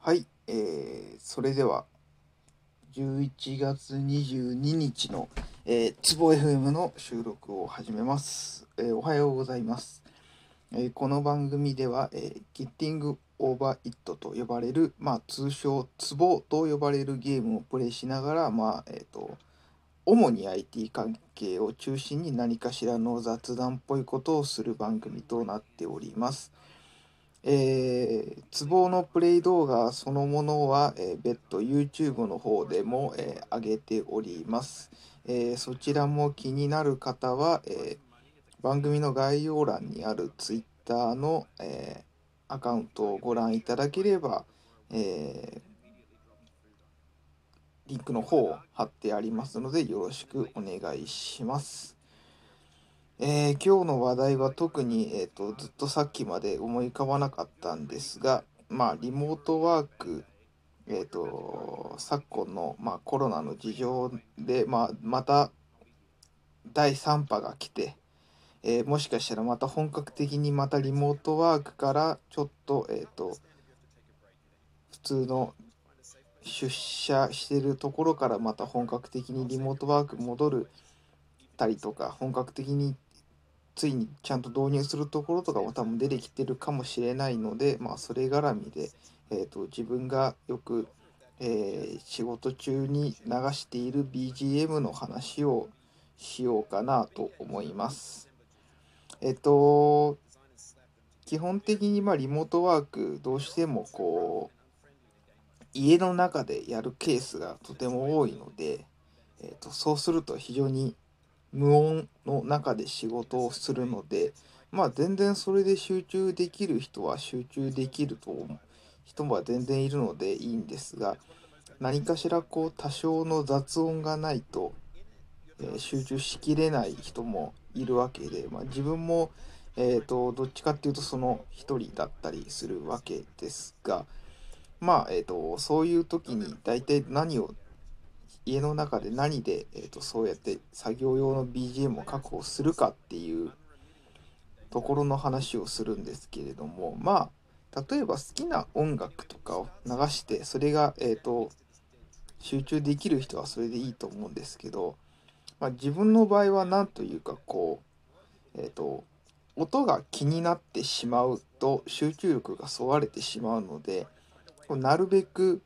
はい、それでは11月22日のつぼ FM の収録を始めます。おはようございます。この番組では、ゲッティングオーバーイットと呼ばれる、通称つぼと呼ばれるゲームをプレイしながら、主に IT 関係を中心に何かしらの雑談っぽいことをする番組となっております。ツボのプレイ動画そのものは、別途 YouTube の方でも、上げております。そちらも気になる方は、番組の概要欄にある Twitter の、アカウントをご覧いただければ、リンクの方を貼ってありますのでよろしくお願いします。今日の話題は特に、ずっとさっきまで思い浮かばなかったんですが、リモートワーク、昨今の、コロナの事情で、また第3波が来て、もしかしたらまた本格的にリモートワークからちょっと、普通の出社してるところからまた本格的にリモートワーク戻るたりとか、本格的についにちゃんと導入するところとかも多分出てきてるかもしれないので、それ絡みで、自分がよく、仕事中に流している BGM の話をしようかなと思います。基本的にリモートワークどうしても家の中でやるケースがとても多いので、そうすると非常に無音の中で仕事をするので、全然それで集中できる人は集中できると思う人は全然いるのでいいんですが、何かしら多少の雑音がないと、集中しきれない人もいるわけで、自分も、どっちかっていうとその一人だったりするわけですが、そういう時に大体家の中で何で、そうやって作業用の BGM を確保するかっていうところの話をするんですけれども、例えば好きな音楽とかを流してそれが、集中できる人はそれでいいと思うんですけど、自分の場合は何というか音が気になってしまうと集中力がそがれてしまうので、なるべく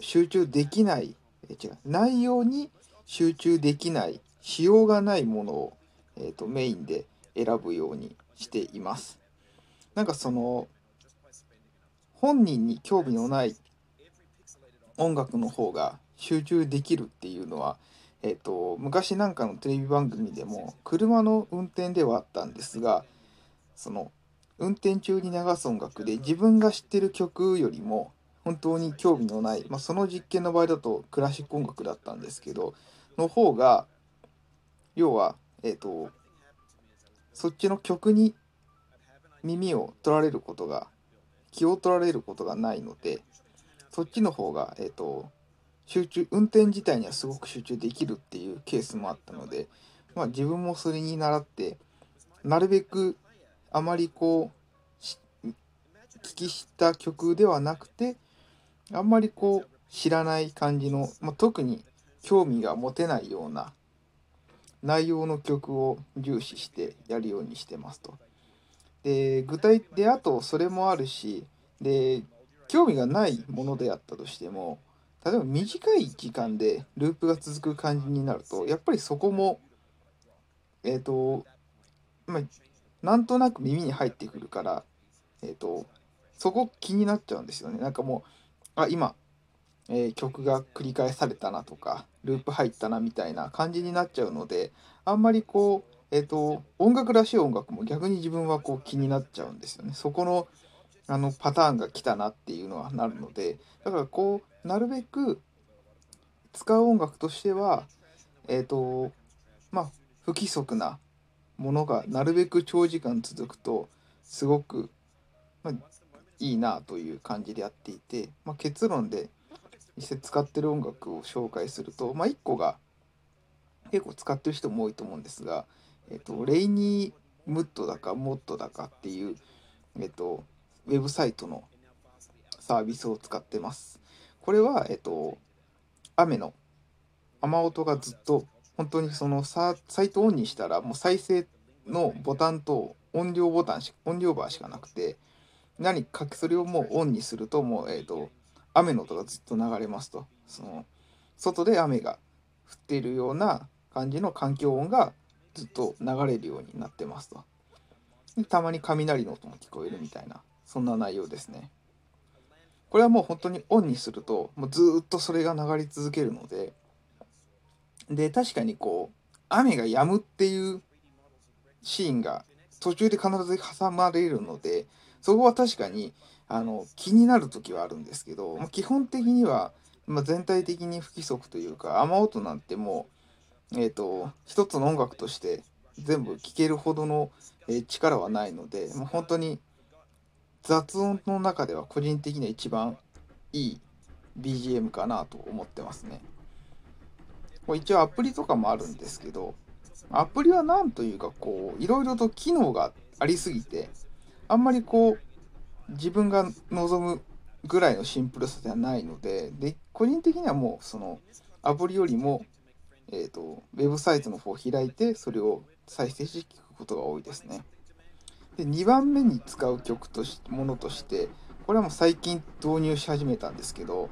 集中できない内容に集中できないしようがないものを、メインで選ぶようにしています。本人に興味のない音楽の方が集中できるっていうのは、昔のテレビ番組でも車の運転ではあったんですが、運転中に流す音楽で自分が知ってる曲よりも本当に興味のない、その実験の場合だとクラシック音楽だったんですけどの方が、要は、そっちの曲に気を取られることがないので、そっちの方が、運転自体にはすごく集中できるっていうケースもあったので、自分もそれに倣ってなるべくあまり聞きした曲ではなくて、あんまり知らない感じの、特に興味が持てないような内容の曲を重視してやるようにしてますと。で、具体であとそれもあるし、で興味がないものであったとしても、例えば短い時間でループが続く感じになると、やっぱりそこもなんとなく耳に入ってくるから、そこ気になっちゃうんですよね。今、曲が繰り返されたなとかループ入ったなみたいな感じになっちゃうので、あんまり音楽らしい音楽も逆に自分は気になっちゃうんですよね。そこの、パターンが来たなっていうのはなるので、だからなるべく使う音楽としては、不規則なものがなるべく長時間続くとすごくいいなという感じでやっていて、結論で実際使ってる音楽を紹介すると、1個が結構使ってる人も多いと思うんですが、レイニームッドだかモッドだかっていう、ウェブサイトのサービスを使ってます。これは、雨音がずっと、本当にそのサイトオンにしたら、もう再生のボタンと音量バーしかなくて、何かそれをもうオンにすると、もう、雨の音がずっと流れますと。その外で雨が降っているような感じの環境音がずっと流れるようになってますと。で、たまに雷の音も聞こえるみたいな、そんな内容ですね。これはもう本当にオンにすると、もうずっとそれが流れ続けるので、で、確かにこう、雨が止むっていうシーンが途中で必ず挟まれるので、そこは確かに気になるときはあるんですけど、基本的には、全体的に不規則というか、雨音なんてもう、一つの音楽として全部聴けるほどの力はないので、もう本当に雑音の中では個人的には一番いい BGM かなと思ってますね。これ一応アプリとかもあるんですけど、アプリはなんというかこういろいろと機能がありすぎて、あんまりこう自分が望むぐらいのシンプルさではないので、個人的にはもうそのアプリよりも、ウェブサイトの方を開いてそれを再生して聞くことが多いですね。で、2番目に使うものとして、これはもう最近導入し始めたんですけど、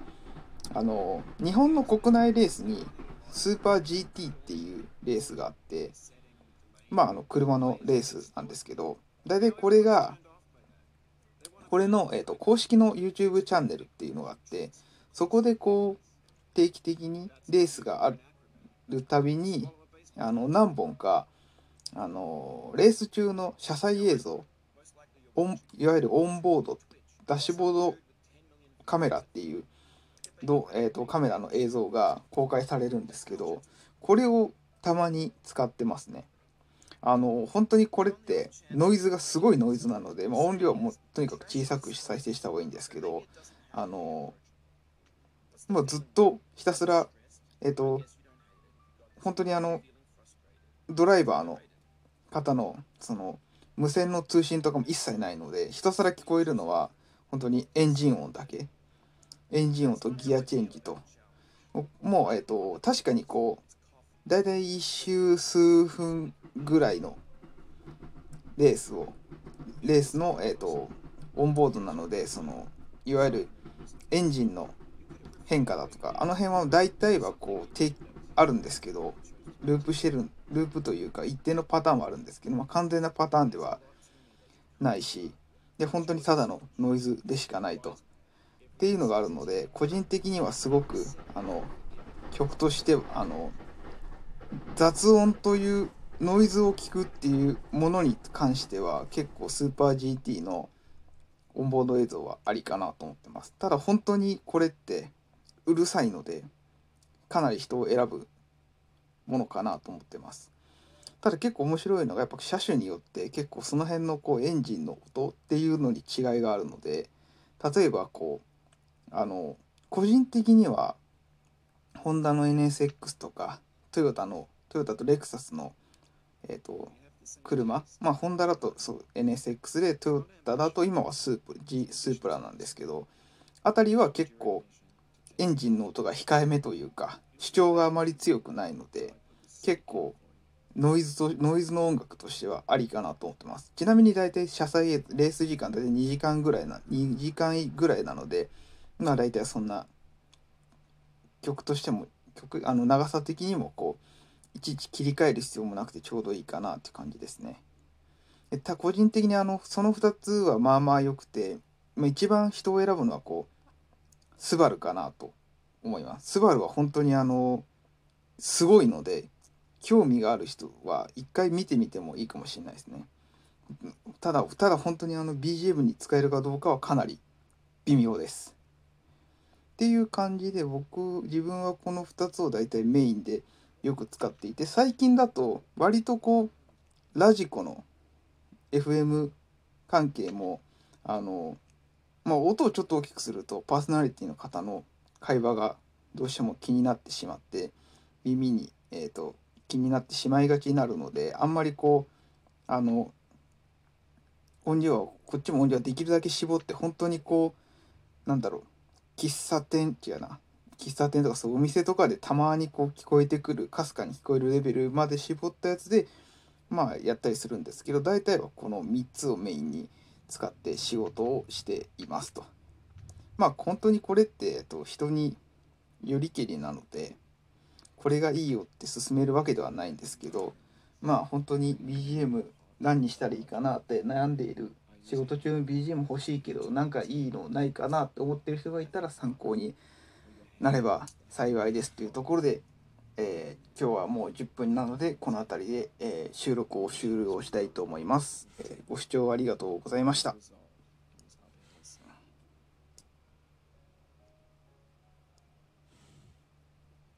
日本の国内レースにスーパー GT っていうレースがあって、車のレースなんですけど、大体これの、公式の YouTube チャンネルっていうのがあって、そこでこう定期的にレースがあるたびに何本かレース中の車載映像、いわゆるオンボード、ダッシュボードカメラっていう、カメラの映像が公開されるんですけど、これをたまに使ってますね。本当にこれってすごいノイズなので、音量もとにかく小さく再生した方がいいんですけど、もうずっとひたすら本当にドライバーの方のその無線の通信とかも一切ないので、ひたすら聞こえるのは本当にエンジン音とギアチェンジと、もう確かにこうだいたい1周数分ぐらいのレースの、オンボードなので、いわゆるエンジンの変化だとか、あの辺は大体はこうあるんですけど、ループというか一定のパターンはあるんですけど、完全なパターンではないし、で本当にただのノイズでしかないとっていうのがあるので、個人的にはすごく曲として雑音というノイズを聞くっていうものに関しては、結構スーパー GT のオンボード映像はありかなと思ってます。ただ本当にこれってうるさいので、かなり人を選ぶものかなと思ってます。ただ結構面白いのが、やっぱ車種によって結構その辺のこうエンジンの音っていうのに違いがあるので、例えばこう個人的にはホンダの NSX とかトヨタとレクサスの、車、ホンダだとNSX で、トヨタだと今はスープラなんですけど、あたりは結構エンジンの音が控えめというか、主張があまり強くないので、結構ノイズの音楽としてはありかなと思ってます。ちなみに大体レース時間大体2時間ぐらいなので、大体そんな曲としても長さ的にもこういちいち切り替える必要もなくてちょうどいいかなって感じですね。個人的にその2つはまあまあ良くて、一番人を選ぶのはこうスバルかなと思います。スバルは本当にすごいので、興味がある人は一回見てみてもいいかもしれないですね。ただ本当にBGM に使えるかどうかはかなり微妙です。っていう感じで、自分はこの2つを大体メインでよく使っていて、最近だと割とこうラジコの FM 関係も音をちょっと大きくするとパーソナリティの方の会話がどうしても気になってしまって、耳に気になってしまいがちになるので、あんまりこう音量はこっちも音量はできるだけ絞って、本当にこうなんだろう、喫茶店っていうな、喫茶店とかそうお店とかでたまにこう聞こえてくる、かすかに聞こえるレベルまで絞ったやつでまあやったりするんですけど、大体はこの3つをメインに使って仕事をしていますと。まあ本当にこれって人によりけりなので、これがいいよって勧めるわけではないんですけど、まあ本当に BGM 何にしたらいいかなって悩んでいる、仕事中の BGM 欲しいけどなんかいいのないかなって思ってる人がいたら参考になれば幸いですというところで、今日はもう10分なのでこの辺りで収録を終了したいと思います。ご視聴ありがとうございました。